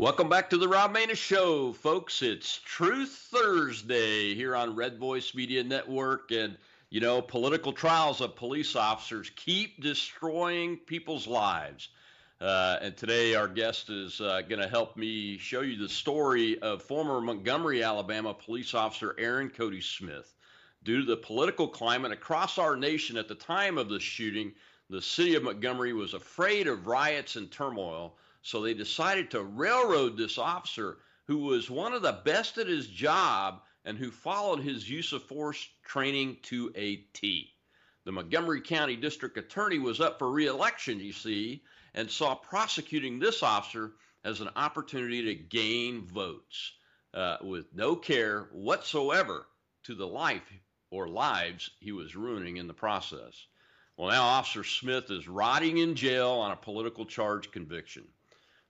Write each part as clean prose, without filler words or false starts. Welcome back to the Rob Maness Show, folks. It's Truth Thursday here on Red Voice Media Network. And, you know, political trials of police officers keep destroying people's lives. And today our guest is going to help me show you the story of former Montgomery, Alabama police officer Aaron Cody Smith. Due to the political climate across our nation at the time of the shooting, the city of Montgomery was afraid of riots and turmoil. So they decided to railroad this officer who was one of the best at his job and who followed his use of force training to a T. The Montgomery County District Attorney was up for re-election, you see, and saw prosecuting this officer as an opportunity to gain votes with no care whatsoever to the life or lives he was ruining in the process. Well, now Officer Smith is rotting in jail on a political charge conviction.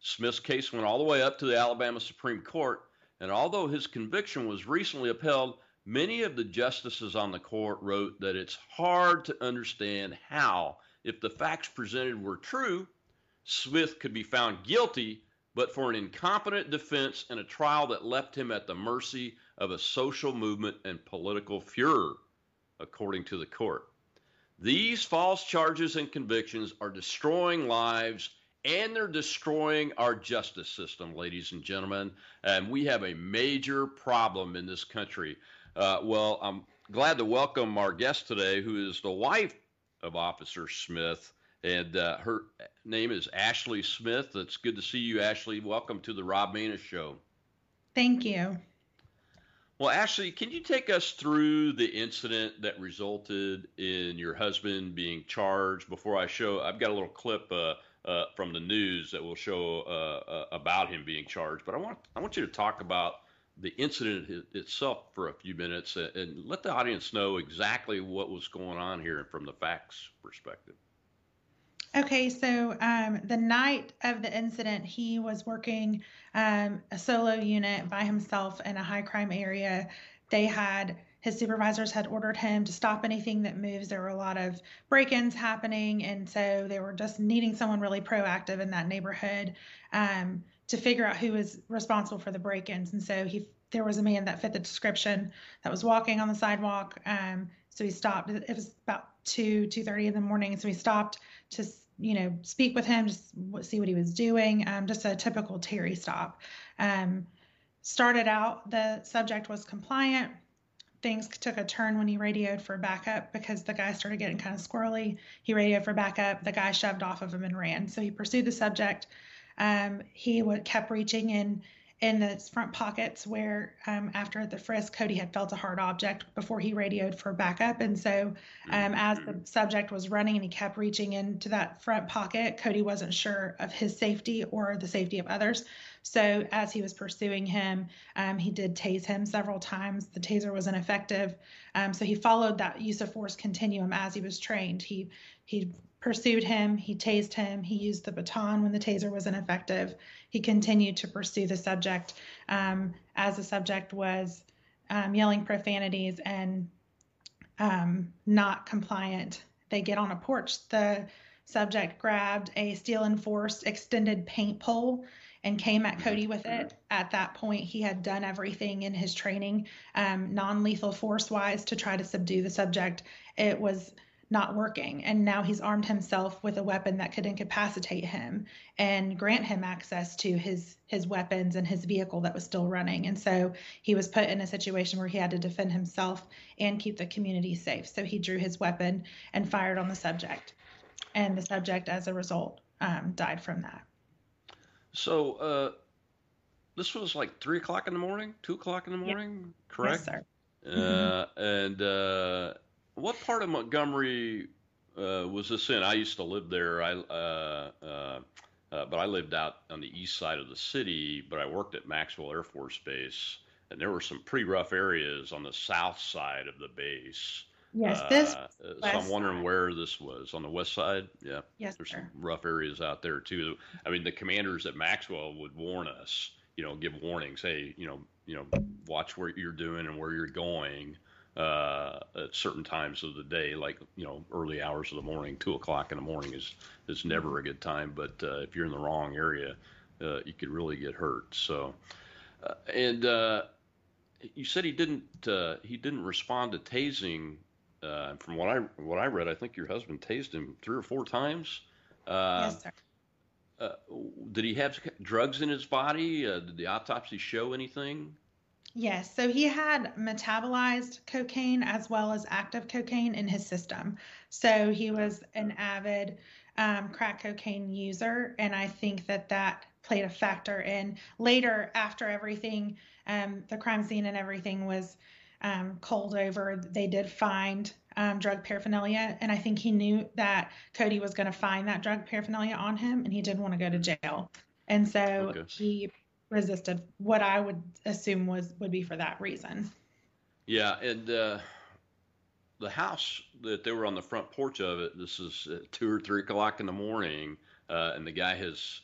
Smith's case went all the way up to the Alabama Supreme Court, and although his conviction was recently upheld, many of the justices on the court wrote that it's hard to understand how, if the facts presented were true, Smith could be found guilty, but for an incompetent defense and a trial that left him at the mercy of a social movement and political furor, according to the court. These false charges and convictions are destroying lives, and they're destroying our justice system, ladies and gentlemen. And we have a major problem in this country. Well, I'm glad to welcome our guest today, who is the wife of Officer Smith. And her name is Ashley Smith. It's good to see you, Ashley. Welcome to the Rob Maness Show. Thank you. Well, Ashley, can you take us through the incident that resulted in your husband being charged? Before I show, I've got a little clip from the news that will show about him being charged. But I want you to talk about the incident itself for a few minutes and let the audience know exactly what was going on here from the facts perspective. Okay, so the night of the incident, he was working a solo unit by himself in a high crime area. His supervisors had ordered him to stop anything that moves. There were a lot of break-ins happening, and so they were just needing someone really proactive in that neighborhood to figure out who was responsible for the break-ins. And so there was a man that fit the description that was walking on the sidewalk. So he stopped. It was about 2:30 in the morning. So he stopped to, speak with him, just see what he was doing. Just a typical Terry stop. Started out, the subject was compliant. Things took a turn when he radioed for backup because the guy started getting kind of squirrely. He radioed for backup. The guy shoved off of him and ran. So he pursued the subject. He kept reaching in the front pockets where after the frisk, Cody had felt a hard object before he radioed for backup. And so as the subject was running and he kept reaching into that front pocket, Cody wasn't sure of his safety or the safety of others. So as he was pursuing him, he did tase him several times. The taser was ineffective. So he followed that use of force continuum as he was trained. He pursued him, he tased him, he used the baton when the taser was ineffective. He continued to pursue the subject as the subject was yelling profanities and not compliant. They get on a porch. The subject grabbed a steel-enforced extended paint pole and came at Cody with it. At that point, he had done everything in his training, non-lethal force-wise, to try to subdue the subject. It was not working, and now he's armed himself with a weapon that could incapacitate him and grant him access to his weapons and his vehicle that was still running. And so he was put in a situation where he had to defend himself and keep the community safe. So he drew his weapon and fired on the subject, and the subject, as a result, died from that. So this was like 3 o'clock in the morning, 2 o'clock in the morning, yeah. Correct? Yes, sir. What part of Montgomery was this in? I used to live there, but I lived out on the east side of the city, but I worked at Maxwell Air Force Base, and there were some pretty rough areas on the south side of the base. Yes, I'm wondering where this was, on the west side? Yeah. Yes, there's some rough areas out there, too. I mean, the commanders at Maxwell would warn us, give warnings, hey, watch what you're doing and where you're going. At certain times of the day, like, early hours of the morning, 2 o'clock in the morning is never a good time. But if you're in the wrong area, you could really get hurt. So, you said he didn't respond to tasing. From what I read, I think your husband tased him 3 or 4 times. Yes, sir. Did he have drugs in his body? Did the autopsy show anything? Yes. So he had metabolized cocaine as well as active cocaine in his system. So he was an avid crack cocaine user. And I think that played a factor in later, after everything, the crime scene and everything was culled over. They did find drug paraphernalia. And I think he knew that Cody was going to find that drug paraphernalia on him, and he didn't want to go to jail. And so he resisted what I would assume would be for that reason. Yeah. And the house that they were on the front porch of, it, this is 2 or 3 o'clock in the morning. And the guy has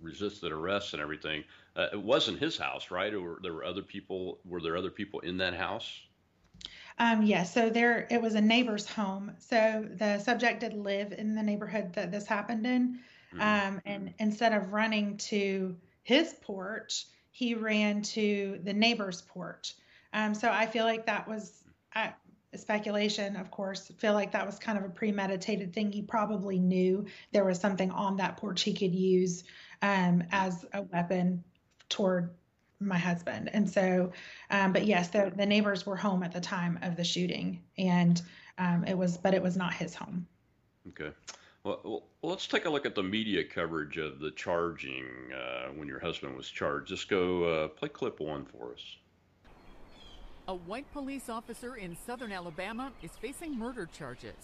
resisted arrest and everything. It wasn't his house, right? Or there were other people. Were there other people in that house? Yes. Yeah, so it was a neighbor's home. So the subject did live in the neighborhood that this happened in. Mm-hmm. And instead of running to his porch, he ran to the neighbor's porch. So I feel like that was speculation, of course. Feel like that was kind of a premeditated thing. He probably knew there was something on that porch he could use as a weapon toward my husband. And so, but yes, the neighbors were home at the time of the shooting, and it was not his home. Okay. Well, let's take a look at the media coverage of the charging when your husband was charged. Just go play clip 1 for us. A white police officer in southern Alabama is facing murder charges.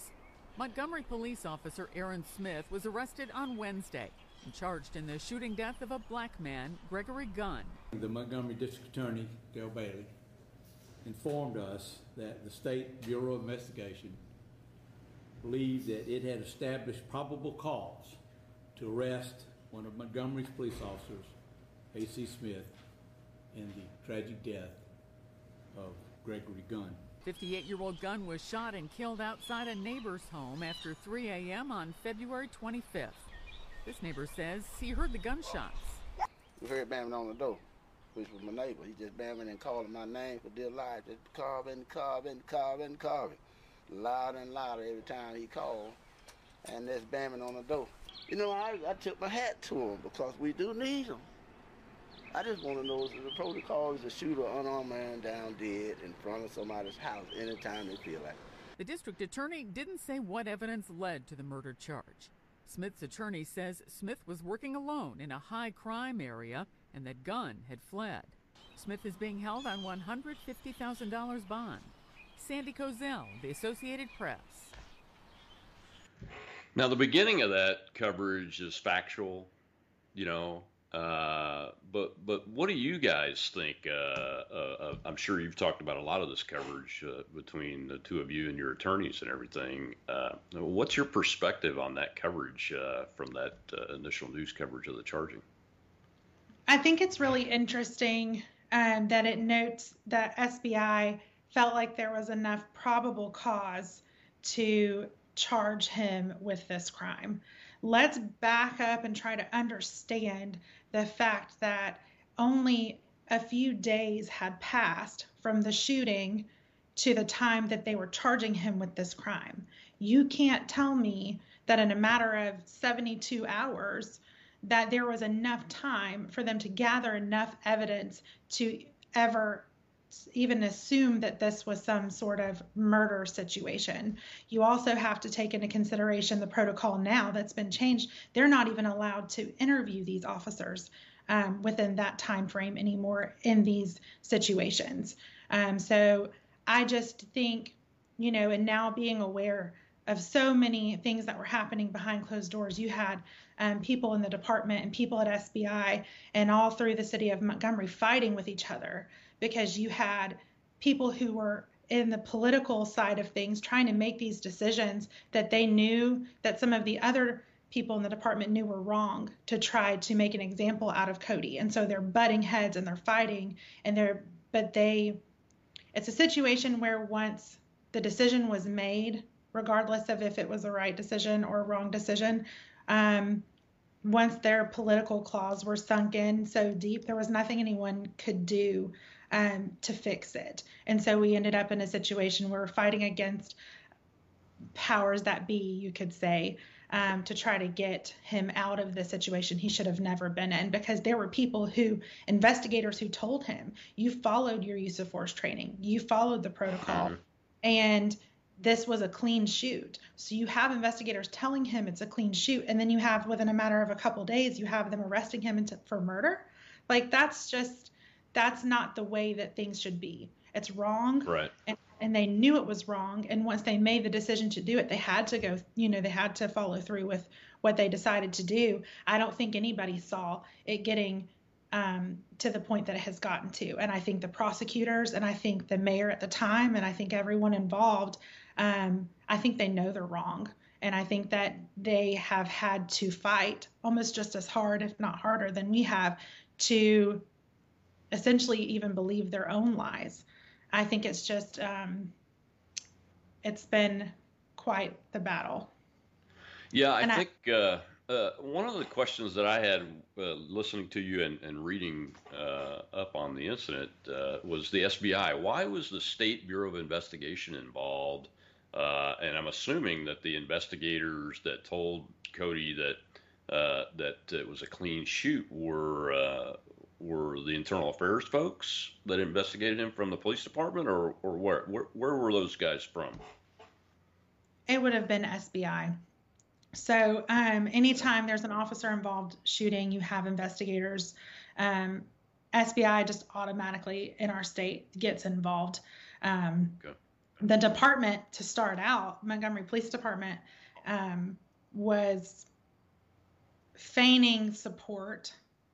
Montgomery police officer Aaron Smith was arrested on Wednesday and charged in the shooting death of a black man, Gregory Gunn. The Montgomery District Attorney, Dale Bailey, informed us that the State Bureau of Investigation believed that it had established probable cause to arrest one of Montgomery's police officers, A.C. Smith, in the tragic death of Gregory Gunn. 58-year-old Gunn was shot and killed outside a neighbor's home after 3 a.m. on February 25th. This neighbor says he heard the gunshots. We heard banging on the door, which was my neighbor. He just banging and calling my name for dear life, just carving. Louder and louder every time he called, and that's banging on the door. You know, I took my hat to him because we do need him. I just want to know if the protocol is to shoot an unarmed man down dead in front of somebody's house anytime they feel like it. The district attorney didn't say what evidence led to the murder charge. Smith's attorney says Smith was working alone in a high crime area and that Gunn had fled. Smith is being held on $150,000 bond. Sandy Kozel, the Associated Press. Now, the beginning of that coverage is factual, but what do you guys think? I'm sure you've talked about a lot of this coverage between the two of you and your attorneys and everything. What's your perspective on that coverage from that initial news coverage of the charging? I think it's really interesting that it notes that SBI felt like there was enough probable cause to charge him with this crime. Let's back up and try to understand the fact that only a few days had passed from the shooting to the time that they were charging him with this crime. You can't tell me that in a matter of 72 hours that there was enough time for them to gather enough evidence to ever even assume that this was some sort of murder situation. You also have to take into consideration the protocol now that's been changed. They're not even allowed to interview these officers within that time frame anymore in these situations. So I just think, and now being aware of so many things that were happening behind closed doors. You had people in the department and people at SBI and all through the city of Montgomery fighting with each other because you had people who were in the political side of things trying to make these decisions that they knew that some of the other people in the department knew were wrong to try to make an example out of Cody. And so they're butting heads and they're fighting it's a situation where once the decision was made, regardless of if it was the right decision or wrong decision, once their political claws were sunk in so deep, there was nothing anyone could do to fix it. And so we ended up in a situation where we're fighting against powers that be, you could say, to try to get him out of the situation he should have never been in, because there were people who, investigators who told him, you followed your use of force training, you followed the protocol, and this was a clean shoot. So you have investigators telling him it's a clean shoot, and then you have, within a matter of a couple of days, you have them arresting him for murder. Like, that's just, that's not the way that things should be. It's wrong. Right. And they knew it was wrong. And once they made the decision to do it, they had to go, you know, they had to follow through with what they decided to do. I don't think anybody saw it getting to the point that it has gotten to. And I think the prosecutors, and I think the mayor at the time, and I think everyone involved, I think they know they're wrong. And I think that they have had to fight almost just as hard, if not harder, than we have to essentially even believe their own lies. I think it's just, it's been quite the battle. Yeah, I think one of the questions that I had listening to you and reading up on the incident was the FBI. Why was the State Bureau of Investigation involved? And I'm assuming that the investigators that told Cody that it was a clean shoot were the internal affairs folks that investigated him from the police department, or where? Where were those guys from? It would have been SBI. So anytime there's an officer involved shooting, you have investigators. SBI just automatically in our state gets involved. Okay. The department to start out, Montgomery Police Department, was feigning support,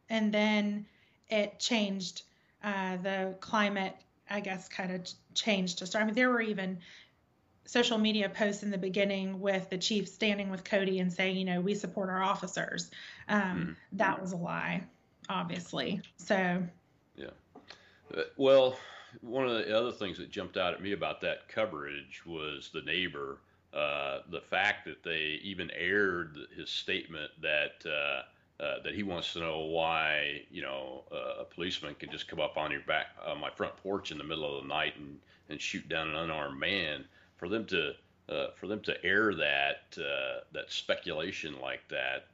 and then it changed, the climate, I guess, kind of changed to start. I mean, there were even social media posts in the beginning with the chief standing with Cody and saying, you know, we support our officers. That was a lie, obviously. So, yeah. Well, one of the other things that jumped out at me about that coverage was the neighbor, the fact that they even aired his statement that he wants to know why, you know, a policeman can just come up on your back, on my front porch in the middle of the night and shoot down an unarmed man. For them to air that speculation like that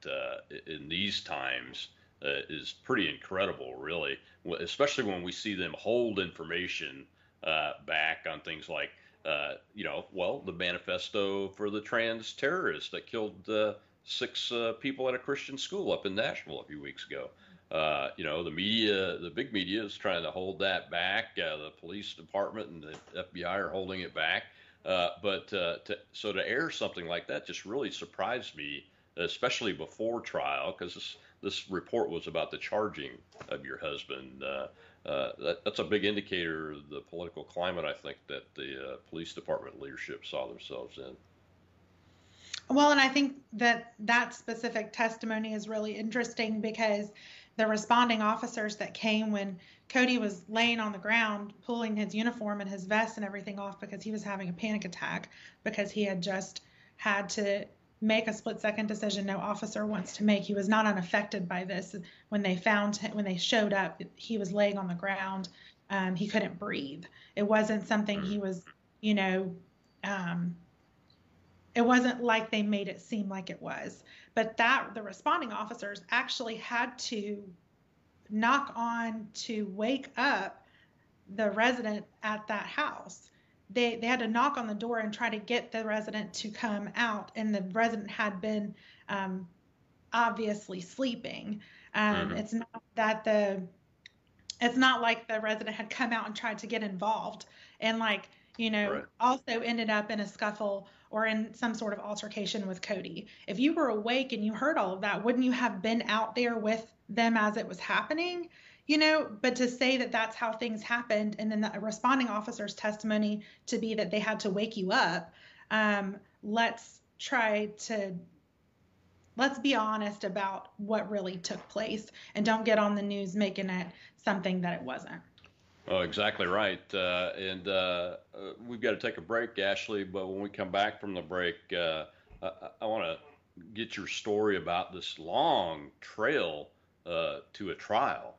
in these times is pretty incredible, really. Especially when we see them hold information back on things like, you know, well, the manifesto for the trans terrorists that killed six people at a Christian school up in Nashville a few weeks ago. You know, the media, the big media is trying to hold that back. The police department and the FBI are holding it back. But to air something like that just really surprised me, especially before trial, because this report was about the charging of your husband. That's a big indicator of the political climate, I think, that the police department leadership saw themselves in. Well, and I think that specific testimony is really interesting because the responding officers that came when Cody was laying on the ground, pulling his uniform and his vest and everything off because he was having a panic attack, because he had just had to make a split-second decision no officer wants to make. He was not unaffected by this. When they found him, when they showed up, he was laying on the ground. He couldn't breathe. It wasn't something he was, you know, it wasn't like they made it seem like it was, but that the responding officers actually had to knock on to wake up the resident at that house. They had to knock on the door and try to get the resident to come out, and the resident had been obviously sleeping. It's not like the resident had come out and tried to get involved and, like, you know, right, also ended up in a scuffle or in some sort of altercation with Cody. If you were awake and you heard all of that, wouldn't you have been out there with them as it was happening? You know, but to say that that's how things happened, and then the responding officer's testimony to be that they had to wake you up, let's be honest about what really took place and don't get on the news making it something that it wasn't. Oh, exactly right. And we've got to take a break, Ashley, but when we come back from the break, I want to get your story about this long trail to a trial.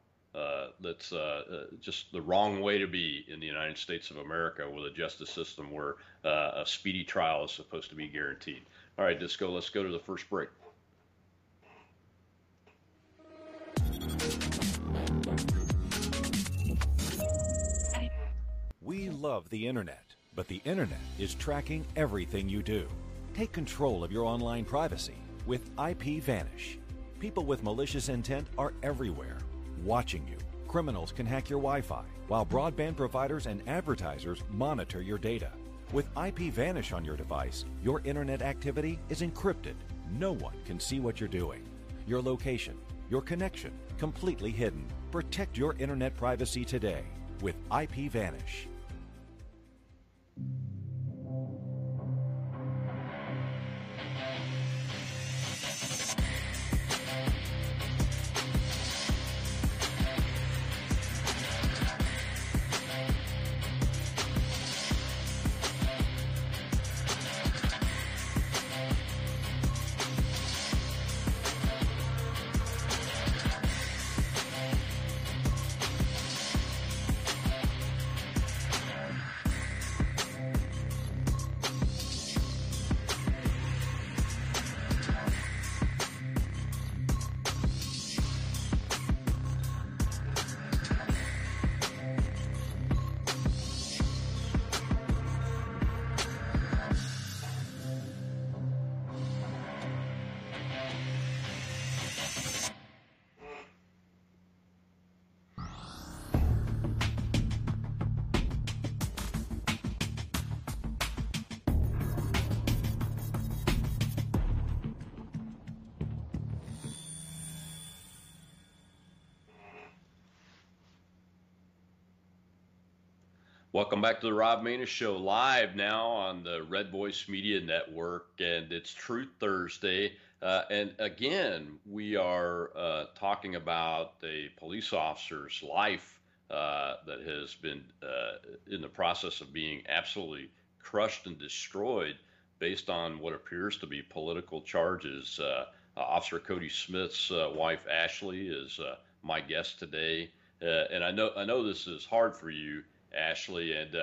That's just the wrong way to be in the United States of America, with a justice system where a speedy trial is supposed to be guaranteed. All right, Disco, let's go to the first break. We love the internet, but the internet is tracking everything you do. Take control of your online privacy with IPVanish. People with malicious intent are everywhere, watching you. Criminals can hack your Wi-Fi, while broadband providers and advertisers monitor your data. With IPVanish on your device, your internet activity is encrypted. No one can see what you're doing. Your location, your connection, completely hidden. Protect your internet privacy today with IPVanish. Welcome back to the Rob Maness Show, live now on the Red Voice Media Network, and it's Truth Thursday. And again, we are talking about a police officer's life that has been in the process of being absolutely crushed and destroyed based on what appears to be political charges. Officer Cody Smith's wife, Ashley, is my guest today. And I know this is hard for you, Ashley, and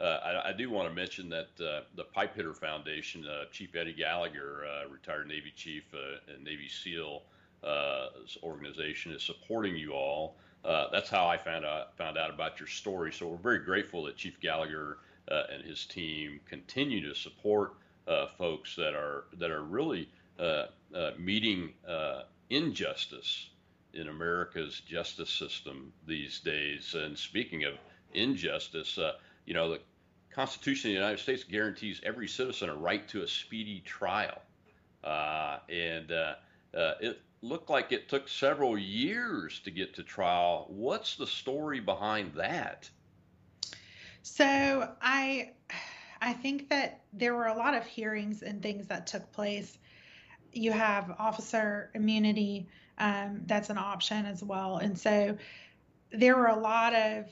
I do want to mention that the Pipe Hitter Foundation, Chief Eddie Gallagher, retired Navy Chief and Navy SEAL organization, is supporting you all. That's how I found out about your story. So we're very grateful that Chief Gallagher and his team continue to support folks that are really meeting injustice in America's justice system these days. And speaking of injustice, you know, the Constitution of the United States guarantees every citizen a right to a speedy trial, and it looked like it took several years to get to trial. What's the story behind that? So I think that there were a lot of hearings and things that took place. You have officer immunity, that's an option as well, and so there were a lot of.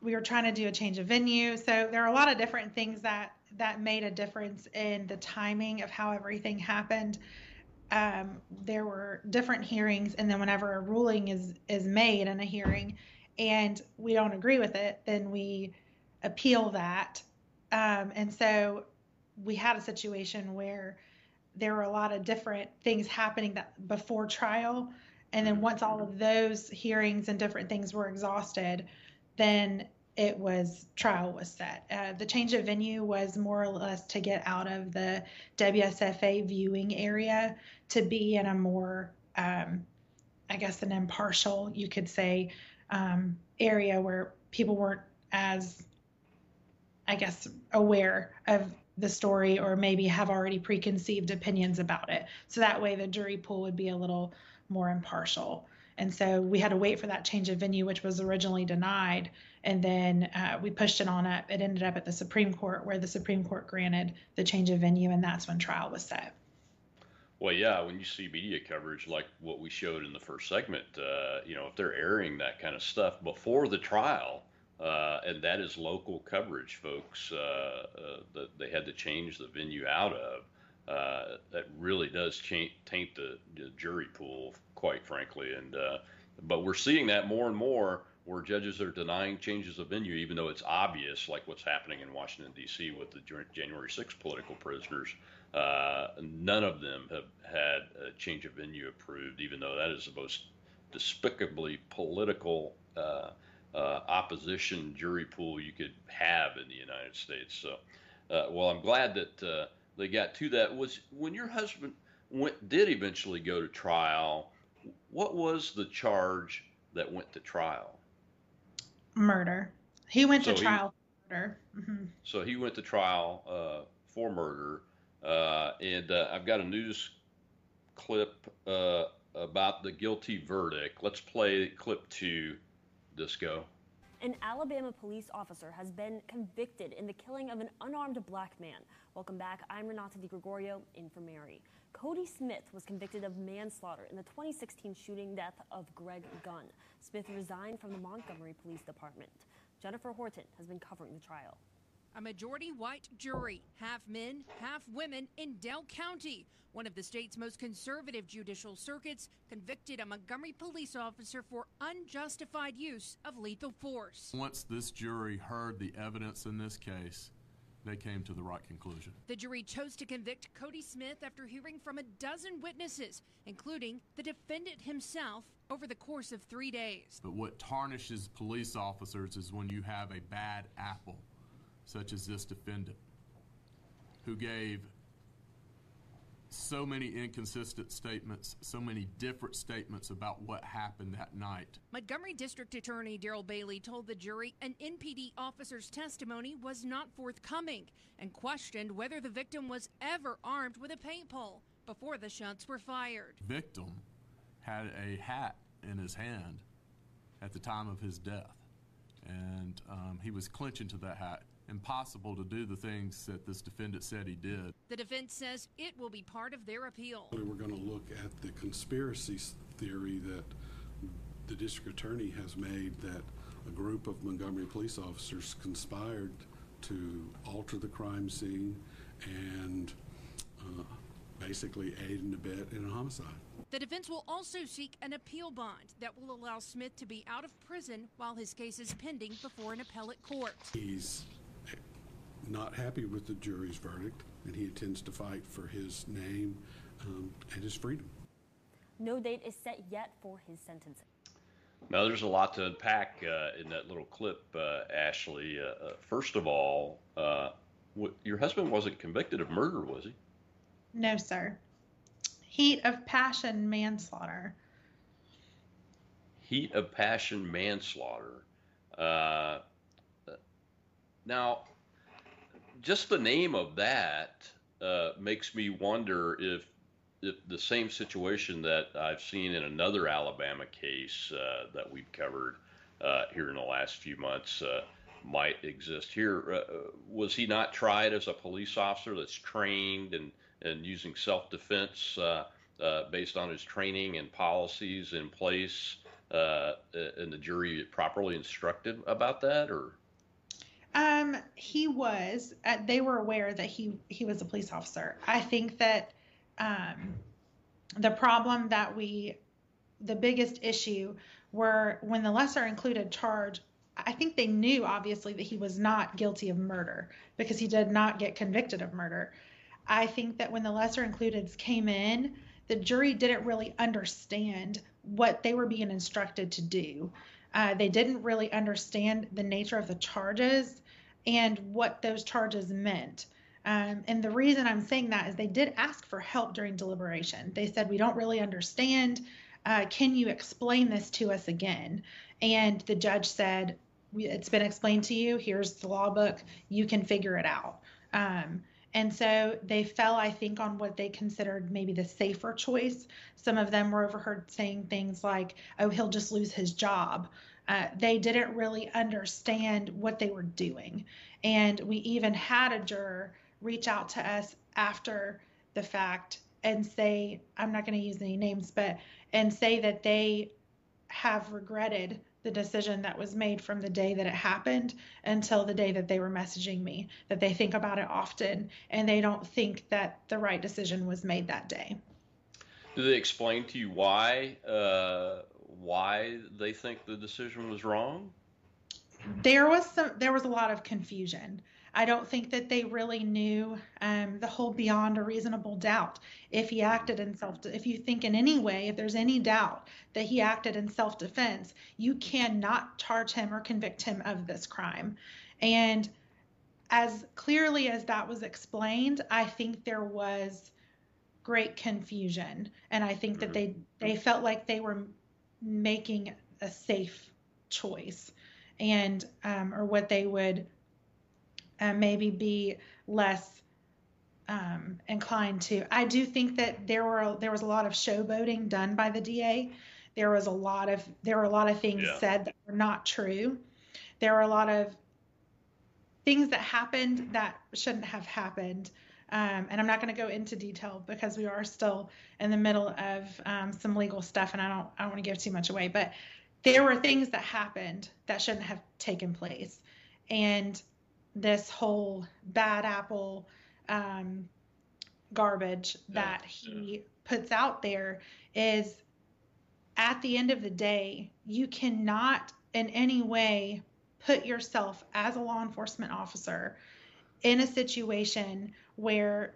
We were trying to do a change of venue. So there are a lot of different things that made a difference in the timing of how everything happened. There were different hearings, and then whenever a ruling is made in a hearing and we don't agree with it, then we appeal that. And so we had a situation where there were a lot of different things happening that before trial. And then once all of those hearings and different things were exhausted, then trial was set. The change of venue was more or less to get out of the WSFA viewing area to be in a more, I guess, an impartial, you could say, area where people weren't as, I guess, aware of the story or maybe have already preconceived opinions about it. So that way the jury pool would be a little more impartial. And so we had to wait for that change of venue, which was originally denied. And then we pushed it on up. It ended up at the Supreme Court, where the Supreme Court granted the change of venue. And that's when trial was set. Well, yeah, when you see media coverage like what we showed in the first segment, you know, if they're airing that kind of stuff before the trial, and that is local coverage, folks, that they had to change the venue out of. that really does taint the jury pool, quite frankly. And but we're seeing that more and more, where judges are denying changes of venue, even though it's obvious, like what's happening in Washington, D.C. with the January 6th political prisoners. None of them have had a change of venue approved, even though that is the most despicably political opposition jury pool you could have in the United States. So, well, I'm glad that they got to that. Was when your husband did eventually go to trial, what was the charge that went to trial? Murder. He went to trial for murder. Mm-hmm. So he went to trial for murder. And I've got a news clip about the guilty verdict. Let's play clip 2, Disco. An Alabama police officer has been convicted in the killing of an unarmed black man. Welcome back. I'm Renata DiGregorio, in for Mary. Cody Smith was convicted of manslaughter in the 2016 shooting death of Greg Gunn. Smith resigned from the Montgomery Police Department. Jennifer Horton has been covering the trial. A majority white jury, half men, half women, in Dale County, one of the state's most conservative judicial circuits, convicted a Montgomery police officer for unjustified use of lethal force. Once this jury heard the evidence in this case, they came to the right conclusion. The jury chose to convict Cody Smith after hearing from a dozen witnesses, including the defendant himself, over the course of 3 days. But what tarnishes police officers is when you have a bad apple, such as this defendant, who gave so many inconsistent statements, so many different statements about what happened that night. Montgomery District Attorney Darrell Bailey told the jury an NPD officer's testimony was not forthcoming and questioned whether the victim was ever armed with a paint pole before the shots were fired. The victim had a hat in his hand at the time of his death, and he was clenching to that hat. Impossible to do the things that this defendant said he did. The defense says it will be part of their appeal. We're going to look at the conspiracy theory that the district attorney has made, that a group of Montgomery police officers conspired to alter the crime scene and basically aid and abet in a homicide. The defense will also seek an appeal bond that will allow Smith to be out of prison while his case is pending before an appellate court. He's not happy with the jury's verdict, and he intends to fight for his name and his freedom. No date is set yet for his sentencing. Now, there's a lot to unpack in that little clip, Ashley. First of all, your husband wasn't convicted of murder, was he? No, sir. Heat of passion manslaughter. Heat of passion manslaughter. Now, just the name of that makes me wonder if the same situation that I've seen in another Alabama case that we've covered here in the last few months might exist here. Was he not tried as a police officer that's trained and using self-defense based on his training and policies in place, and the jury properly instructed about that, or? He was. They were aware that he was a police officer. I think that the problem that the biggest issue were when the lesser included charge, I think they knew obviously that he was not guilty of murder because he did not get convicted of murder. I think that when the lesser includeds came in, the jury didn't really understand what they were being instructed to do. They didn't really understand the nature of the charges and what those charges meant. And the reason I'm saying that is they did ask for help during deliberation. They said, "We don't really understand. Can you explain this to us again?" And the judge said, "It's been explained to you. Here's the law book. You can figure it out." And so they fell, I think, on what they considered maybe the safer choice. Some of them were overheard saying things like, "Oh, he'll just lose his job." They didn't really understand what they were doing. And we even had a juror reach out to us after the fact and say, I'm not going to use any names, but, and say that they have regretted the decision that was made from the day that it happened until the day that they were messaging me, that they think about it often and they don't think that the right decision was made that day. Did they explain to you why they think the decision was wrong? There was a lot of confusion. I don't think that they really knew the whole beyond a reasonable doubt. If he acted in if you think in any way, if there's any doubt that he acted in self-defense, you cannot charge him or convict him of this crime. And as clearly as that was explained, I think there was great confusion. And I think that they felt like they were making a safe choice and or what they would maybe be less inclined to. I do think that there was a lot of showboating done by the DA. There were a lot of things said that were not true. There were a lot of things that happened that shouldn't have happened. And I'm not going to go into detail because we are still in the middle of some legal stuff, and I don't want to give too much away. But there were things that happened that shouldn't have taken place, and this whole bad apple garbage that he puts out there is, at the end of the day, you cannot in any way put yourself as a law enforcement officer in a situation where,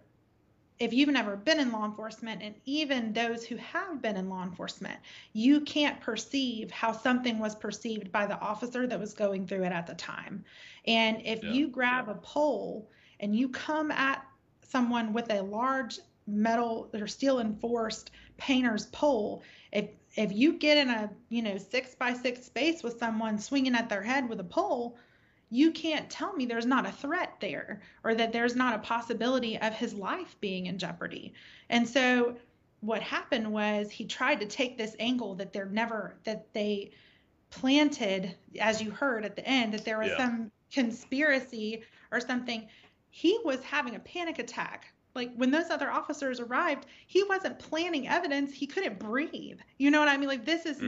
if you've never been in law enforcement, and even those who have been in law enforcement, you can't perceive how something was perceived by the officer that was going through it at the time. And if you grab a pole and you come at someone with a large metal or steel enforced painter's pole, if you get in a 6x6 space with someone swinging at their head with a pole, you can't tell me there's not a threat there or that there's not a possibility of his life being in jeopardy. And so what happened was he tried to take this angle that they planted, as you heard at the end, that there was some conspiracy or something. He was having a panic attack. Like, when those other officers arrived, he wasn't planning evidence. He couldn't breathe. You know what I mean? Like, this is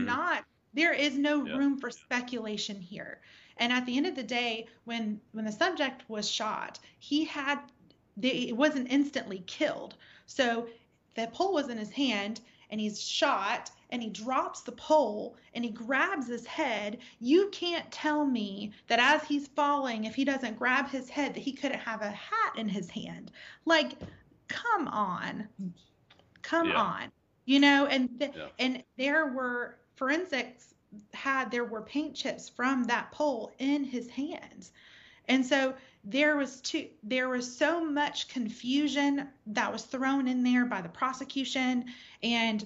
there is no room for speculation here. And at the end of the day, when the subject was shot, it wasn't instantly killed. So the pole was in his hand and he's shot and he drops the pole and he grabs his head. You can't tell me that as he's falling, if he doesn't grab his head, that he couldn't have a hat in his hand. Like, come on, come on, and there were forensics. There were paint chips from that pole in his hands. And so there was so much confusion that was thrown in there by the prosecution, and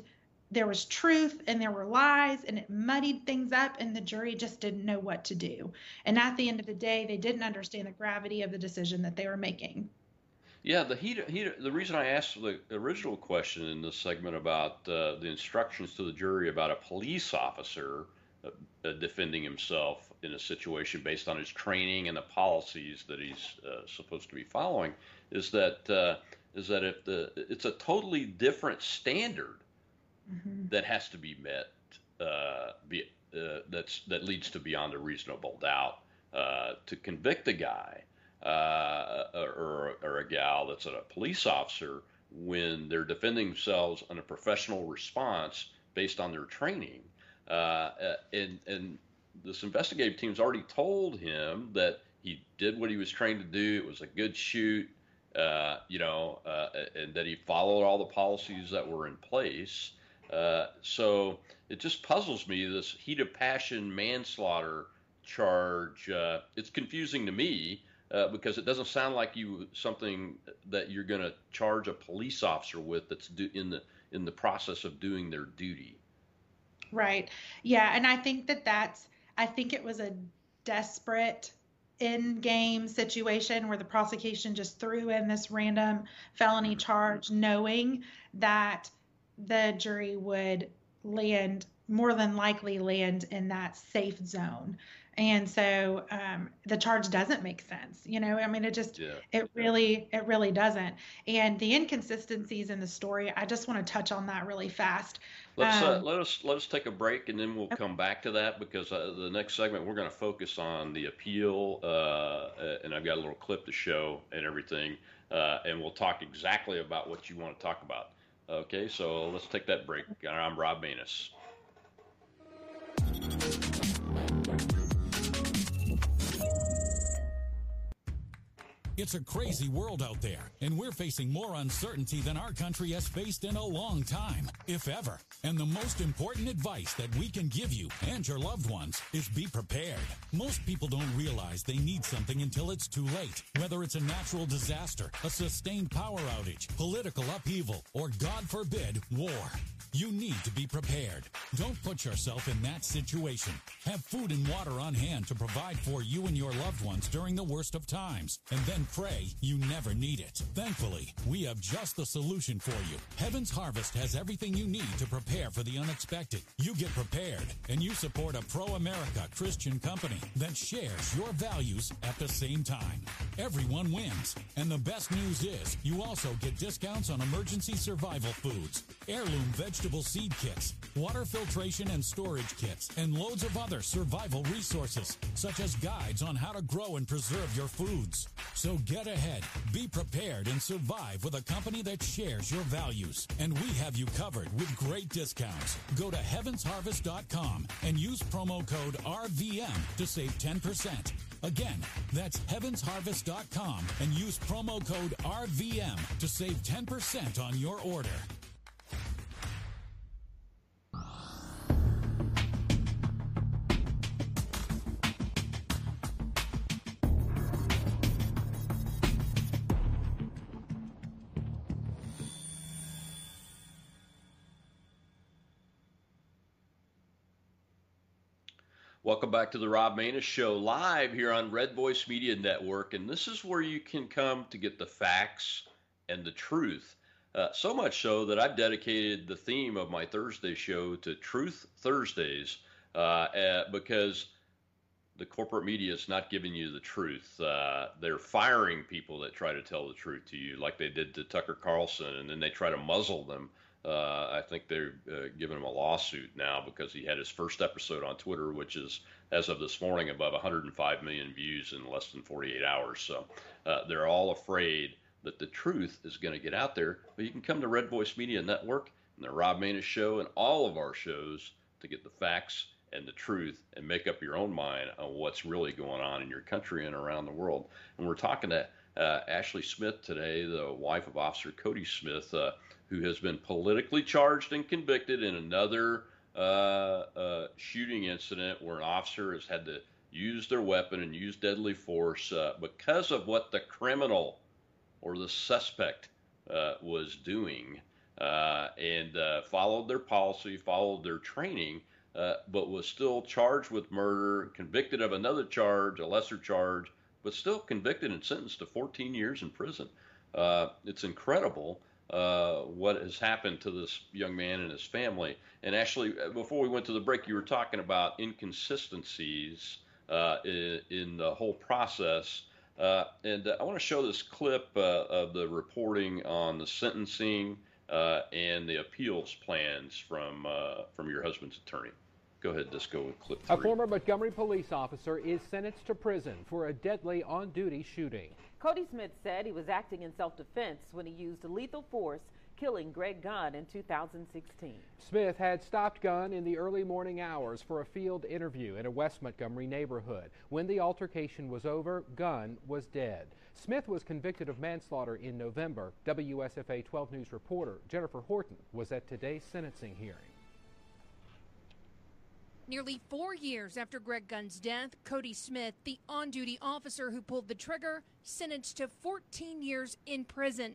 there was truth and there were lies, and it muddied things up, and the jury just didn't know what to do. And at the end of the day, they didn't understand the gravity of the decision that they were making. Yeah, the reason I asked the original question in this segment about the instructions to the jury about a police officer defending himself in a situation based on his training and the policies that he's supposed to be following is that if it's a totally different standard that has to be met, that leads to beyond a reasonable doubt to convict a guy or a gal that's a police officer when they're defending themselves on a professional response based on their training. And this investigative team's already told him that he did what he was trained to do. It was a good shoot, and that he followed all the policies that were in place. So it just puzzles me, this heat of passion manslaughter charge. It's confusing to me because it doesn't sound like something that you're going to charge a police officer with that's in the process of doing their duty. Right. Yeah. And I think I think it was a desperate end game situation where the prosecution just threw in this random felony charge, knowing that the jury would land in that safe zone. And so the charge doesn't make sense. You know, I mean, it just, it really doesn't. And the inconsistencies in the story, I just want to touch on that really fast. Let's take a break, and then we'll come back to that, because the next segment we're going to focus on the appeal, and I've got a little clip to show and everything, and we'll talk exactly about what you want to talk about. Okay, so let's take that break. I'm Rob Maness. It's a crazy world out there, and we're facing more uncertainty than our country has faced in a long time, if ever. And the most important advice that we can give you and your loved ones is be prepared. Most people don't realize they need something until it's too late, whether it's a natural disaster, a sustained power outage, political upheaval, or, God forbid, war. You need to be prepared. Don't put yourself in that situation. Have food and water on hand to provide for you and your loved ones during the worst of times, and then pray you never need it. Thankfully, we have just the solution for you. Heaven's Harvest has everything you need to prepare for the unexpected. You get prepared, and you support a pro-America Christian company that shares your values at the same time. Everyone wins. And the best news is, you also get discounts on emergency survival foods, heirloom vegetable seed kits, water filtration and storage kits, and loads of other survival resources, such as guides on how to grow and preserve your foods. So get ahead, be prepared, and survive with a company that shares your values. And we have you covered with great discounts. Go to HeavensHarvest.com and use promo code RVM to save 10%. Again, that's HeavensHarvest.com and use promo code RVM to save 10% on your order. Welcome back to the Rob Maness Show, live here on Red Voice Media Network, and this is where you can come to get the facts and the truth. So much so that I've dedicated the theme of my Thursday show to Truth Thursdays, because the corporate media is not giving you the truth. They're firing people that try to tell the truth to you, like they did to Tucker Carlson, and then they try to muzzle them. I think they're giving him a lawsuit now because he had his first episode on Twitter, which is, as of this morning, above 105 million views in less than 48 hours. So they're all afraid that the truth is going to get out there. But you can come to Red Voice Media Network and the Rob Maness Show and all of our shows to get the facts and the truth and make up your own mind on what's really going on in your country and around the world. And we're talking to Ashley Smith today, the wife of Officer Cody Smith, who has been politically charged and convicted in another shooting incident where an officer has had to use their weapon and use deadly force because of what the criminal or the suspect was doing, and followed their policy, followed their training, but was still charged with murder, convicted of another charge, a lesser charge, but still convicted and sentenced to 14 years in prison. It's incredible what has happened to this young man and his family. And Ashley, before we went to the break, you were talking about inconsistencies in the whole process. And I want to show this clip of the reporting on the sentencing and the appeals plans from your husband's attorney. Go ahead, let's go with clip 3. A former Montgomery police officer is sentenced to prison for a deadly on-duty shooting. Cody Smith said he was acting in self-defense when he used lethal force, killing Greg Gunn in 2016. Smith had stopped Gunn in the early morning hours for a field interview in a West Montgomery neighborhood. When the altercation was over, Gunn was dead. Smith was convicted of manslaughter in November. WSFA 12 News reporter Jennifer Horton was at today's sentencing hearing. Nearly 4 years after Greg Gunn's death, Cody Smith, the on-duty officer who pulled the trigger, sentenced to 14 years in prison.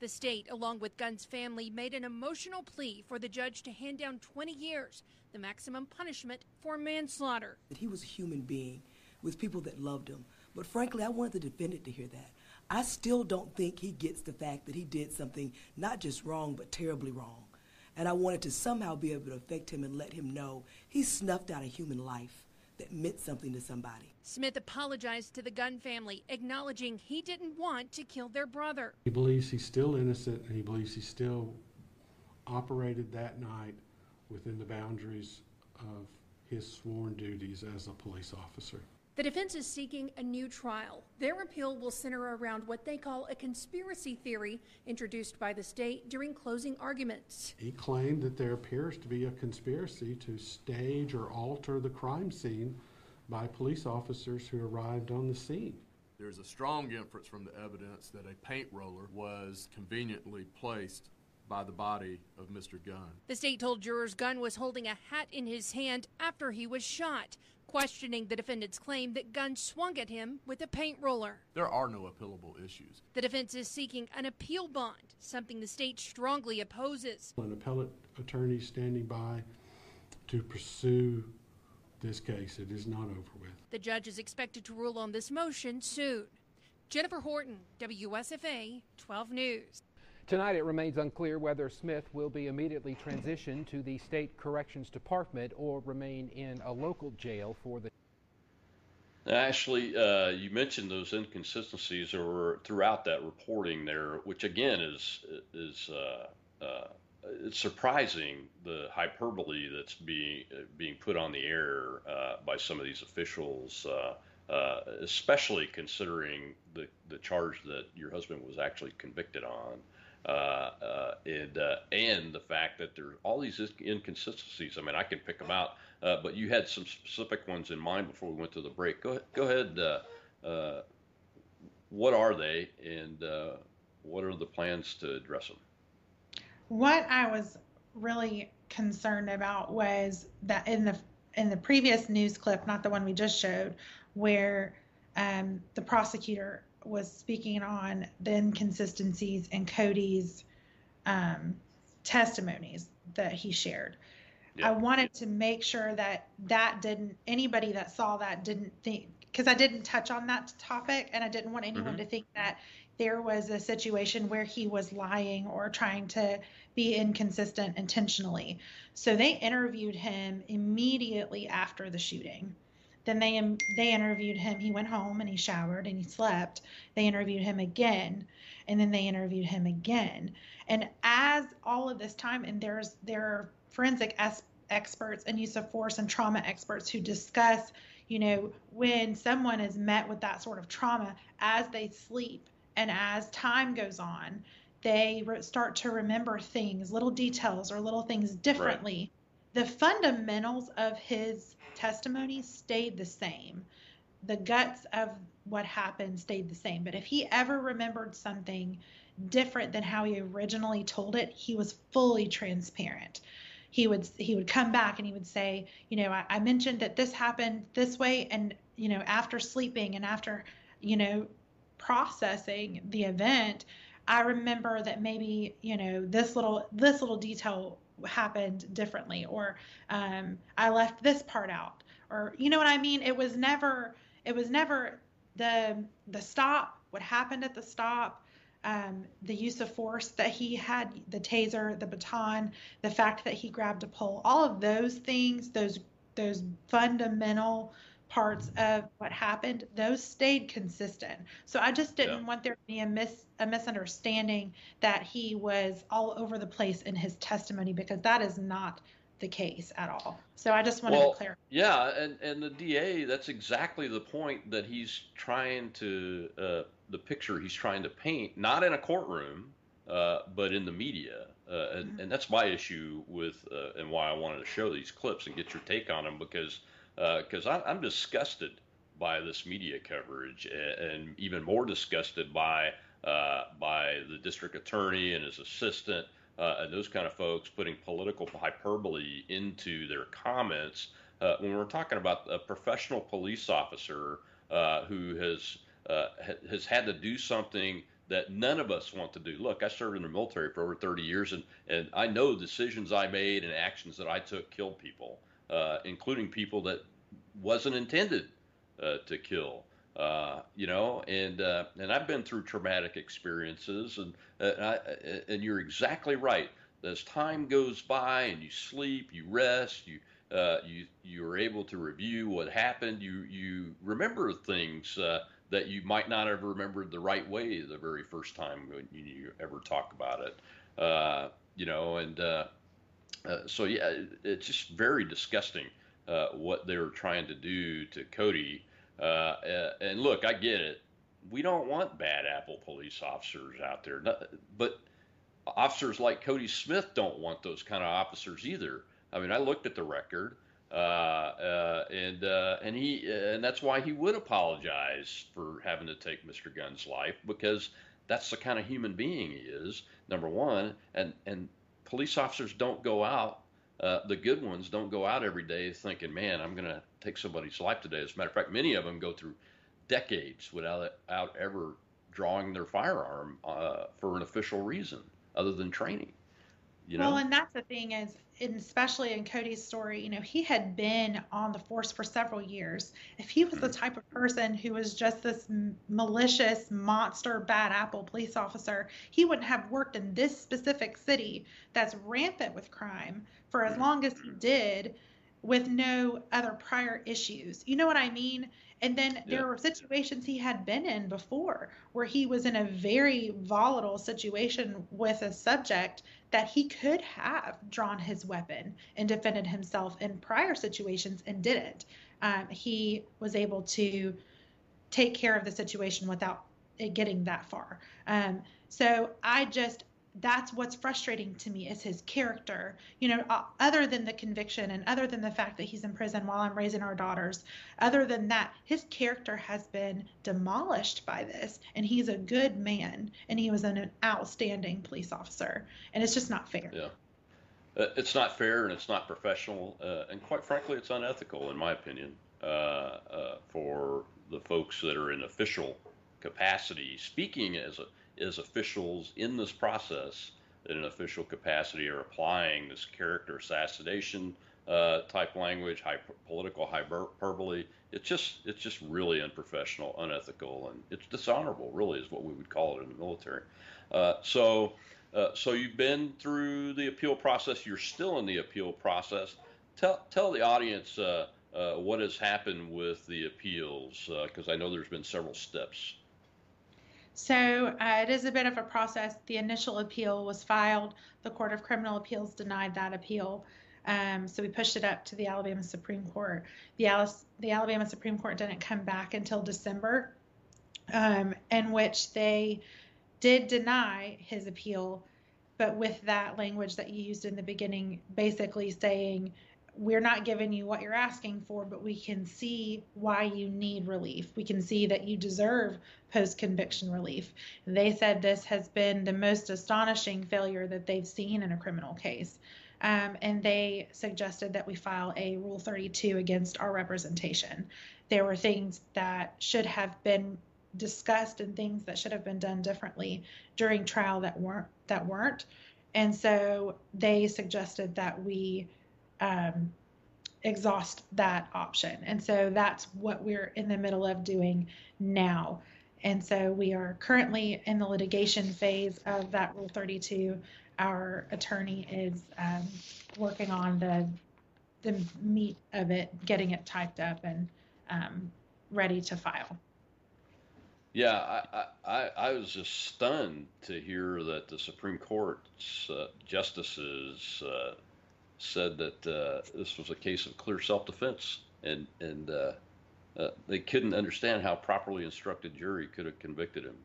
The state, along with Gunn's family, made an emotional plea for the judge to hand down 20 years, the maximum punishment for manslaughter. He was a human being with people that loved him, but frankly, I wanted the defendant to hear that. I still don't think he gets the fact that he did something not just wrong, but terribly wrong. And I wanted to somehow be able to affect him and let him know he snuffed out a human life that meant something to somebody. Smith apologized to the Gunn family, acknowledging he didn't want to kill their brother. He believes he's still innocent, and he believes he still operated that night within the boundaries of his sworn duties as a police officer. The defense is seeking a new trial. Their appeal will center around what they call a conspiracy theory introduced by the state during closing arguments. He claimed that there appears to be a conspiracy to stage or alter the crime scene by police officers who arrived on the scene. There's a strong inference from the evidence that a paint roller was conveniently placed by the body of Mr. Gunn. The state told jurors Gunn was holding a hat in his hand after he was shot, questioning the defendant's claim that Gunn swung at him with a paint roller. There are no appealable issues. The defense is seeking an appeal bond, something the state strongly opposes. An appellate attorney standing by to pursue this case. It is not over with. The judge is expected to rule on this motion soon. Jennifer Horton, WSFA 12 News. Tonight, it remains unclear whether Smith will be immediately transitioned to the State Corrections Department or remain in a local jail for the... Ashley, you mentioned those inconsistencies or throughout that reporting there, which again is surprising, the hyperbole that's being put on the air by some of these officials, especially considering the charge that your husband was actually convicted on. And the fact that there are all these inconsistencies. I mean, I can pick them out, but you had some specific ones in mind before we went to the break. Go ahead. What are they, and what are the plans to address them? What I was really concerned about was that in the previous news clip, not the one we just showed, where the prosecutor was speaking on the inconsistencies in Cody's testimonies that he shared. Yeah. I wanted to make sure that didn't, anybody that saw that didn't think, because I didn't touch on that topic, and I didn't want anyone to think that there was a situation where he was lying or trying to be inconsistent intentionally. So they interviewed him immediately after the shooting. Then they interviewed him. He went home and he showered and he slept. They interviewed him again, and then they interviewed him again. And as all of this time, and there are forensic experts and use of force and trauma experts who discuss, you know, when someone is met with that sort of trauma, as they sleep and as time goes on, they start to remember things, little details or little things differently. Right. The fundamentals of his testimony stayed the same. The guts of what happened stayed the same. But if he ever remembered something different than how he originally told it, he was fully transparent. He would come back and he would say, you know, I mentioned that this happened this way, and, you know, after sleeping and after, you know, processing the event, I remember that maybe, you know, this little detail happened differently, or I left this part out, or, you know what I mean? It was never the stop, what happened at the stop, the use of force that he had, the taser, the baton, the fact that he grabbed a pole, all of those things, those fundamental parts of what happened, those stayed consistent. So I just didn't want there to be a misunderstanding that he was all over the place in his testimony, because that is not the case at all. So I just wanted to clarify. Yeah, and the DA, that's exactly the point that he's trying to, the picture he's trying to paint, not in a courtroom, but in the media. And that's my issue with, and why I wanted to show these clips and get your take on them, because I'm disgusted by this media coverage, and even more disgusted by the district attorney and his assistant and those kind of folks putting political hyperbole into their comments when we're talking about a professional police officer who has had to do something that none of us want to do. Look, I served in the military for over 30 years, and I know decisions I made and actions that I took killed people. Including people that wasn't intended to kill, you know, and I've been through traumatic experiences, and you're exactly right. As time goes by and you sleep, you rest, you You were able to review what happened. You remember things that you might not have remembered the right way the very first time when you ever talk about it. So yeah, it's just very disgusting what they were trying to do to Cody. And look, I get it. We don't want bad apple police officers out there, but officers like Cody Smith don't want those kind of officers either. I mean, I looked at the record, and that's why he would apologize for having to take Mr. Gunn's life, because that's the kind of human being he is, number one. And police officers don't go out, the good ones don't go out every day thinking, man, I'm going to take somebody's life today. As a matter of fact, many of them go through decades without ever drawing their firearm for an official reason other than training. You know? Well, and that's the thing is, and especially in Cody's story, you know, he had been on the force for several years. If he was the type of person who was just this malicious monster, bad apple police officer, he wouldn't have worked in this specific city that's rampant with crime for as long as he did with no other prior issues. You know what I mean? And then there were situations he had been in before where he was in a very volatile situation with a subject that he could have drawn his weapon and defended himself in prior situations and didn't. He was able to take care of the situation without it getting that far. That's what's frustrating to me is his character, you know, other than the conviction and other than the fact that he's in prison while I'm raising our daughters, other than that, his character has been demolished by this, and he's a good man, and he was an outstanding police officer, and it's just not fair. Yeah, it's not fair, and it's not professional, and quite frankly, it's unethical, in my opinion, for the folks that are in official capacity, speaking as officials in this process in an official capacity, are applying this character assassination type language, political hyperbole. It's just really unprofessional, unethical, and it's dishonorable, really, is what we would call it in the military. So you've been through the appeal process. You're still in the appeal process. Tell the audience what has happened with the appeals, because I know there's been several steps. So it is a bit of a process. The initial appeal was filed. The Court of Criminal Appeals denied that appeal. So we pushed it up to the Alabama Supreme Court. The Alabama Supreme Court didn't come back until December, in which they did deny his appeal, but with that language that you used in the beginning, basically saying, we're not giving you what you're asking for, but we can see why you need relief. We can see that you deserve post-conviction relief. They said this has been the most astonishing failure that they've seen in a criminal case. And they suggested that we file a Rule 32 against our representation. There were things that should have been discussed and things that should have been done differently during trial that weren't. And so they suggested that we exhaust that option. And so that's what we're in the middle of doing now. And so we are currently in the litigation phase of that Rule 32. Our attorney is working on the meat of it, getting it typed up and ready to file. Yeah, I was just stunned to hear that the Supreme Court's justices said that this was a case of clear self-defense, and they couldn't understand how properly instructed jury could have convicted him.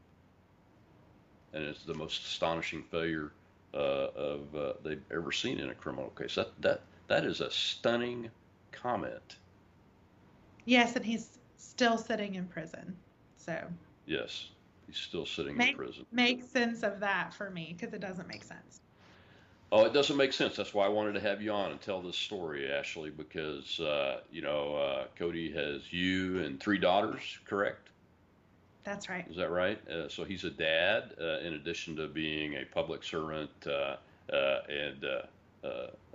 And it's the most astonishing failure of they've ever seen in a criminal case. That is a stunning comment. Yes, and he's still sitting in prison. So. Yes, he's still sitting in prison. Make sense of that for me, because it doesn't make sense. Oh, it doesn't make sense. That's why I wanted to have you on and tell this story, Ashley, because, Cody has you and three daughters, correct? That's right. Is that right? So he's a dad, in addition to being a public servant, and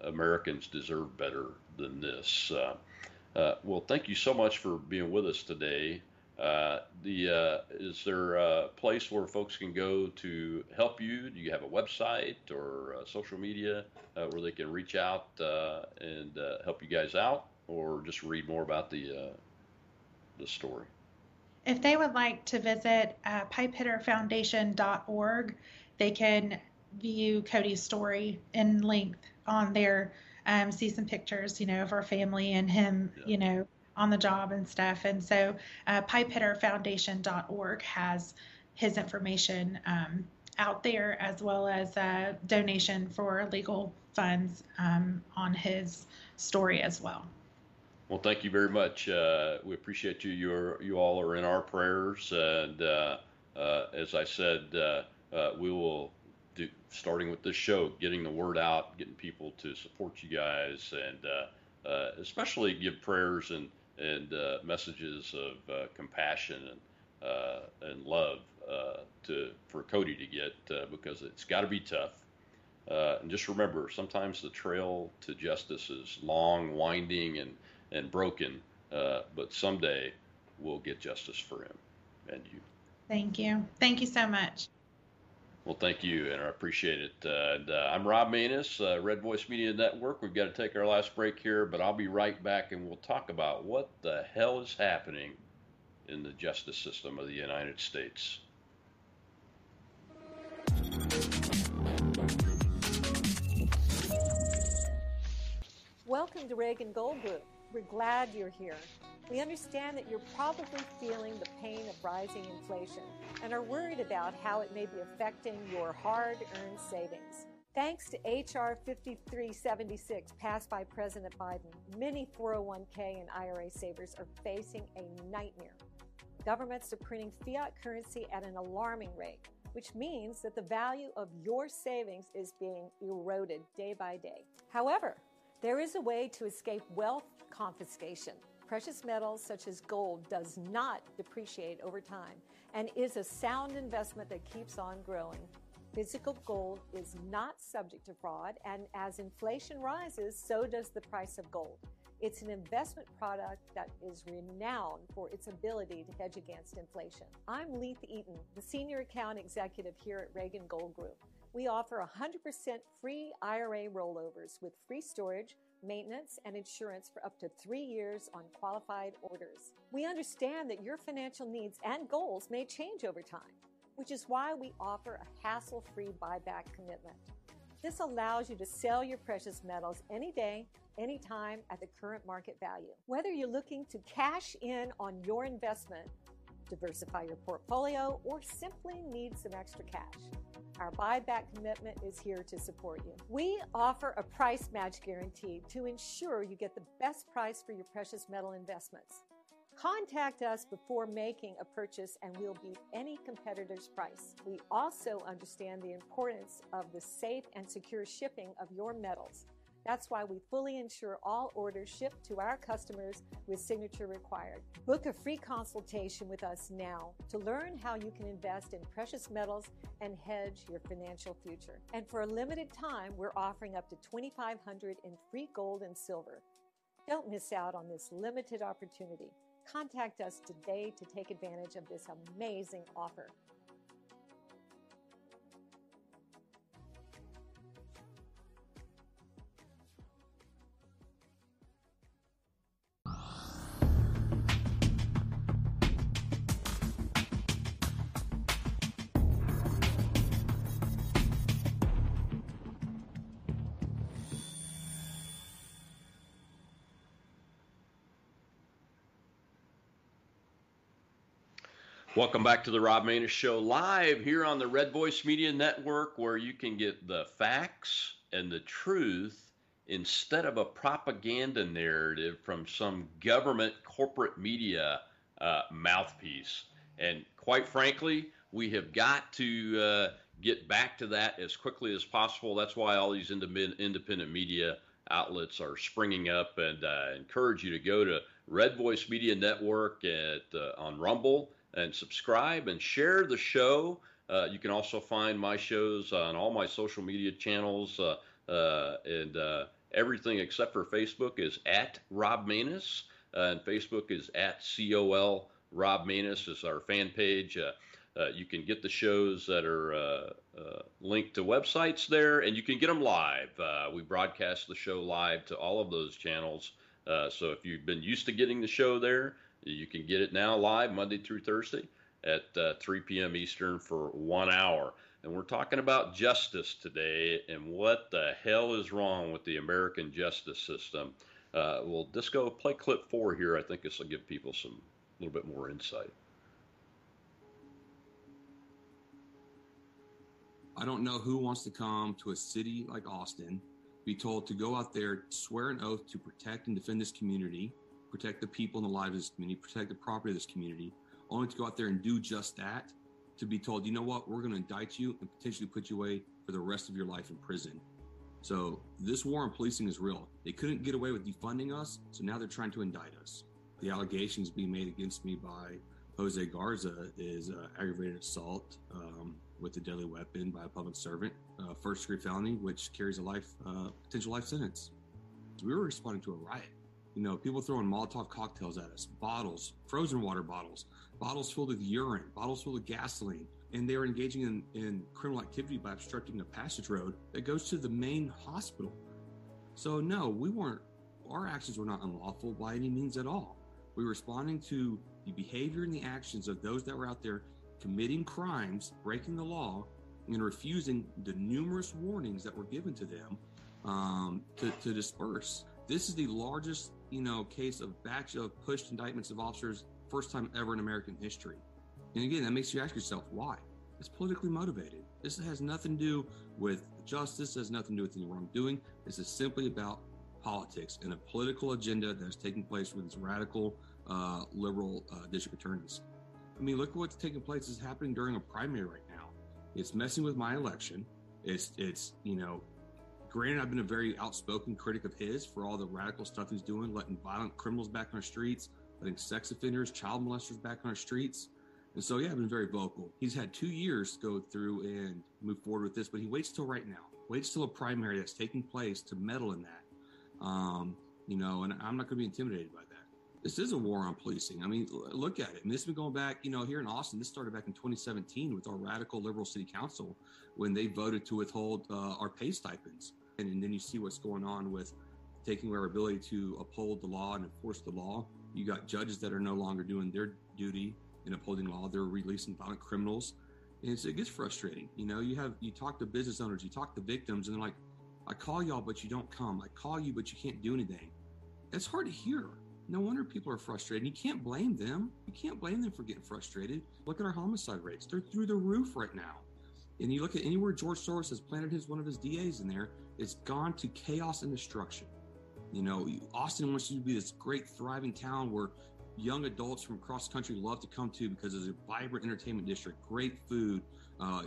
Americans deserve better than this. Well, thank you so much for being with us today. Is there a place where folks can go to help you? Do you have a website or social media where they can reach out and help you guys out, or just read more about the story? If they would like to visit pipehitterfoundation.org, they can view Cody's story in length on there, see some pictures, of our family and him, on the job and stuff. And so pipehitterfoundation.org has his information out there, as well as a donation for legal funds on his story as well. Well, thank you very much. We appreciate you. You all are in our prayers. And as I said, we will do, starting with this show, getting the word out, getting people to support you guys, and especially give prayers and messages of compassion and love for Cody to get, because it's got to be tough. And just remember, sometimes the trail to justice is long, winding, and broken, but someday we'll get justice for him and you. Thank you. Thank you so much. Well, thank you, and I appreciate it. I'm Rob Maness, Red Voice Media Network. We've got to take our last break here, but I'll be right back, and we'll talk about what the hell is happening in the justice system of the United States. Welcome to Reagan Gold Group. We're glad you're here. We understand that you're probably feeling the pain of rising inflation and are worried about how it may be affecting your hard-earned savings. Thanks to H.R. 5376 passed by President Biden, many 401k and IRA savers are facing a nightmare. Governments are printing fiat currency at an alarming rate, which means that the value of your savings is being eroded day by day. However, there is a way to escape wealth confiscation. Precious metals such as gold does not depreciate over time and is a sound investment that keeps on growing. Physical gold is not subject to fraud, and as inflation rises, so does the price of gold. It's an investment product that is renowned for its ability to hedge against inflation. I'm Leith Eaton, the Senior Account Executive here at Reagan Gold Group. We offer 100% free IRA rollovers with free storage, maintenance, and insurance for up to 3 years on qualified orders. We understand that your financial needs and goals may change over time, which is why we offer a hassle-free buyback commitment. This allows you to sell your precious metals any day, anytime at the current market value. Whether you're looking to cash in on your investment, diversify your portfolio, or simply need some extra cash, our buyback commitment is here to support you. We offer a price match guarantee to ensure you get the best price for your precious metal investments. Contact us before making a purchase and we'll beat any competitor's price. We also understand the importance of the safe and secure shipping of your metals. That's why we fully ensure all orders shipped to our customers with signature required. Book a free consultation with us now to learn how you can invest in precious metals and hedge your financial future. And for a limited time, we're offering up to $2,500 in free gold and silver. Don't miss out on this limited opportunity. Contact us today to take advantage of this amazing offer. Welcome back to the Rob Maness Show, live here on the Red Voice Media Network, where you can get the facts and the truth instead of a propaganda narrative from some government corporate media mouthpiece. And quite frankly, we have got to get back to that as quickly as possible. That's why all these independent media outlets are springing up, and I encourage you to go to Red Voice Media Network on Rumble, and subscribe and share the show. You can also find my shows on all my social media channels, and everything except for Facebook is at Rob Maness, and Facebook is at COL Rob Maness is our fan page. You can get the shows that are linked to websites there, and you can get them live. We broadcast the show live to all of those channels. So if you've been used to getting the show there, you can get it now live Monday through Thursday at 3 p.m. Eastern for 1 hour. And we're talking about justice today and what the hell is wrong with the American justice system. We'll just go play clip 4 here. I think this will give people some little bit more insight. I don't know who wants to come to a city like Austin, be told to go out there, swear an oath to protect and defend this community, protect the people and the lives of this community, protect the property of this community, only to go out there and do just that, to be told, you know what, we're going to indict you and potentially put you away for the rest of your life in prison. So this war on policing is real. They couldn't get away with defunding us, so now they're trying to indict us. The allegations being made against me by Jose Garza is aggravated assault with a deadly weapon by a public servant, first-degree felony, which carries a potential life sentence. So we were responding to a riot. You know, people throwing Molotov cocktails at us, bottles, frozen water bottles, bottles filled with urine, bottles filled with gasoline. And they were engaging in criminal activity by obstructing a passage road that goes to the main hospital. So no, we weren't, our actions were not unlawful by any means at all. We were responding to the behavior and the actions of those that were out there committing crimes, breaking the law, and refusing the numerous warnings that were given to them to disperse. This is the largest, case of batch of pushed indictments of officers, first time ever in American history. And again, that makes you ask yourself, why? It's politically motivated. This has nothing to do with justice, has nothing to do with any wrongdoing. This is simply about politics and a political agenda that is taking place with these radical liberal district attorneys. I mean, look at what's taking place is happening during a primary right now. It's messing with my election. It's granted, I've been a very outspoken critic of his for all the radical stuff he's doing, letting violent criminals back on our streets, letting sex offenders, child molesters back on our streets. And so, yeah, I've been very vocal. He's had 2 years go through and move forward with this, but he waits till right now, waits till a primary that's taking place to meddle in that. And I'm not going to be intimidated by that. This is a war on policing. I mean, look at it. And this has been going back, here in Austin, this started back in 2017 with our radical liberal city council when they voted to withhold our pay stipends. And then you see what's going on with taking our ability to uphold the law and enforce the law. You got judges that are no longer doing their duty in upholding law. They're releasing violent criminals. And it gets frustrating. You talk to business owners, you talk to victims, and they're like, I call y'all, but you don't come. I call you, but you can't do anything. It's hard to hear. No wonder people are frustrated. You can't blame them. You can't blame them for getting frustrated. Look at our homicide rates. They're through the roof right now. And you look at anywhere George Soros has planted one of his DAs in there, it's gone to chaos and destruction. Austin wants to be this great, thriving town where young adults from across the country love to come to because it's a vibrant entertainment district, great food,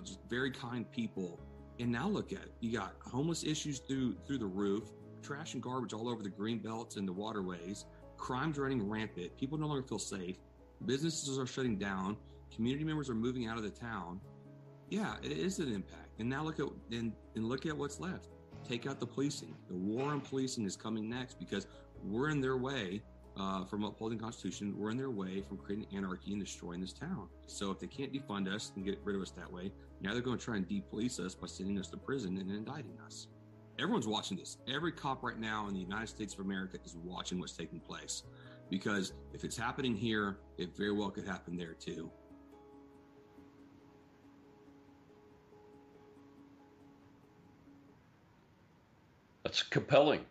just very kind people. And now look at it. You got homeless issues through the roof, trash and garbage all over the green belts and the waterways, crime's running rampant, people no longer feel safe, businesses are shutting down, community members are moving out of the town. Yeah, it is an impact. And now look at what's left. Take out the policing. The war on policing is coming next because we're in their way from upholding the Constitution. We're in their way from creating anarchy and destroying this town. So if they can't defund us and get rid of us that way, now they're going to try and depolice us by sending us to prison and indicting us. Everyone's watching this. Every cop right now in the United States of America is watching what's taking place, because if it's happening here, it very well could happen there too. That's compelling.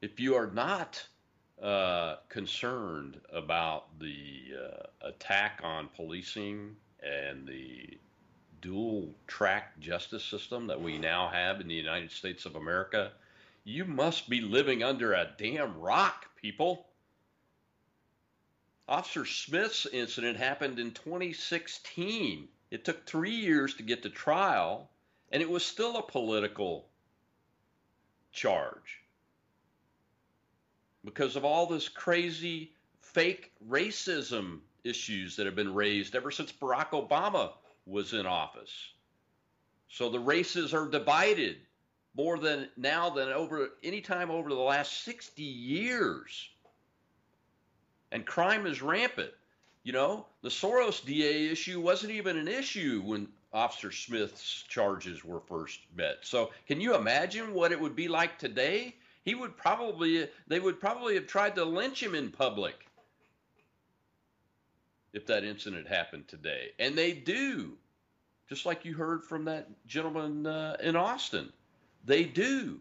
If you are not concerned about the attack on policing and the dual track justice system that we now have in the United States of America, you must be living under a damn rock, people. Officer Smith's incident happened in 2016. It took 3 years to get to trial, and it was still a political charge because of all this crazy fake racism issues that have been raised ever since Barack Obama was in office. So the races are divided more than now than over any time over the last 60 years. And crime is rampant. You know, the Soros DA issue wasn't even an issue when Officer Smith's charges were first met. So can you imagine what it would be like today? They would probably have tried to lynch him in public if that incident happened today. And they do, just like you heard from that gentleman in Austin. They do.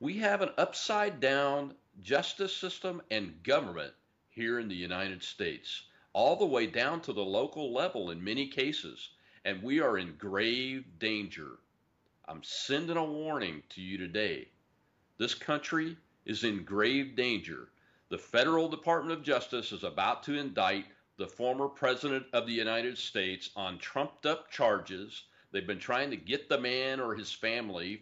We have an upside-down justice system and government here in the United States, all the way down to the local level in many cases, and we are in grave danger. I'm sending a warning to you today. This country is in grave danger. The Federal Department of Justice is about to indict the former President of the United States on trumped-up charges. They've been trying to get the man or his family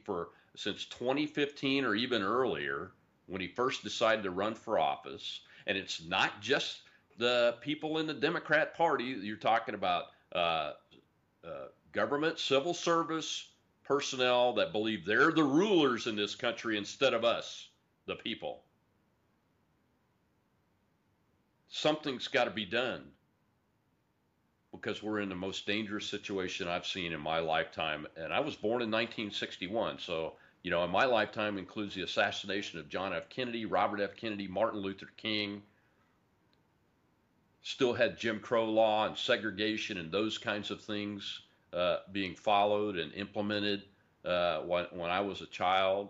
since 2015 or even earlier, when he first decided to run for office. And it's not just the people in the Democrat Party. You're talking about government, civil service personnel that believe they're the rulers in this country instead of us, the people. Something's got to be done, because we're in the most dangerous situation I've seen in my lifetime. And I was born in 1961, so, you know, in my lifetime includes the assassination of John F. Kennedy, Robert F. Kennedy, Martin Luther King. Still had Jim Crow law and segregation and those kinds of things being followed and implemented when I was a child.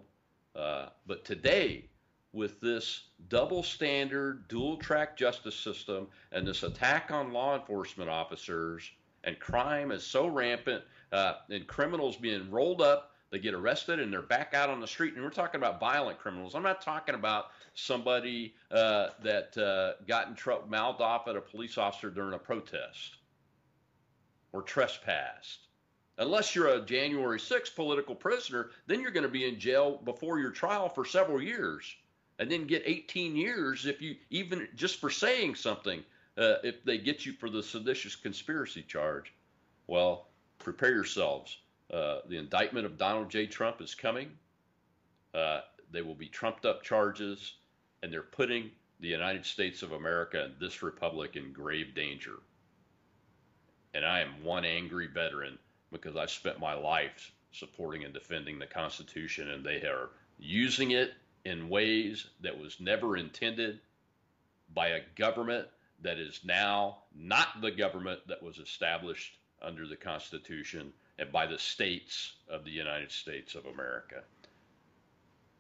But today, with this double standard, dual track justice system and this attack on law enforcement officers, and crime is so rampant, and criminals being rolled up, they get arrested and they're back out on the street. And we're talking about violent criminals. I'm not talking about somebody that got in trouble, mouthed off at a police officer during a protest or trespassed. Unless you're a January 6th political prisoner, then you're going to be in jail before your trial for several years, and then get 18 years if you even just for saying something, if they get you for the seditious conspiracy charge. Well, prepare yourselves. The indictment of Donald J. Trump is coming. They will be trumped up charges, and they're putting the United States of America and this republic in grave danger. And I am one angry veteran, because I've spent my life supporting and defending the Constitution, and they are using it in ways that was never intended by a government that is now not the government that was established under the Constitution and by the states of the United States of America.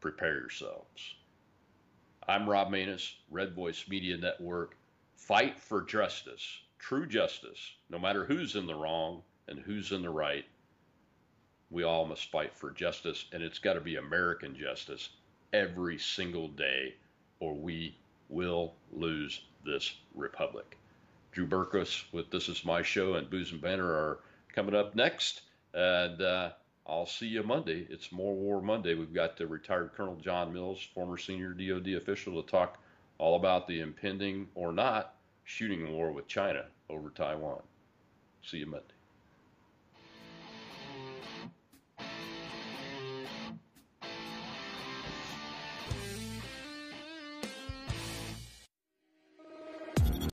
Prepare yourselves. I'm Rob Maness, Red Voice Media Network. Fight for justice, true justice, no matter who's in the wrong and who's in the right. We all must fight for justice, and it's got to be American justice every single day, or we will lose this republic. Drew Berkowitz with This Is My Show and Booze and Banner are coming up next, and I'll see you Monday. It's More War Monday. We've got the retired Colonel John Mills, former senior DOD official, to talk all about the impending or not shooting war with China over Taiwan. See you Monday.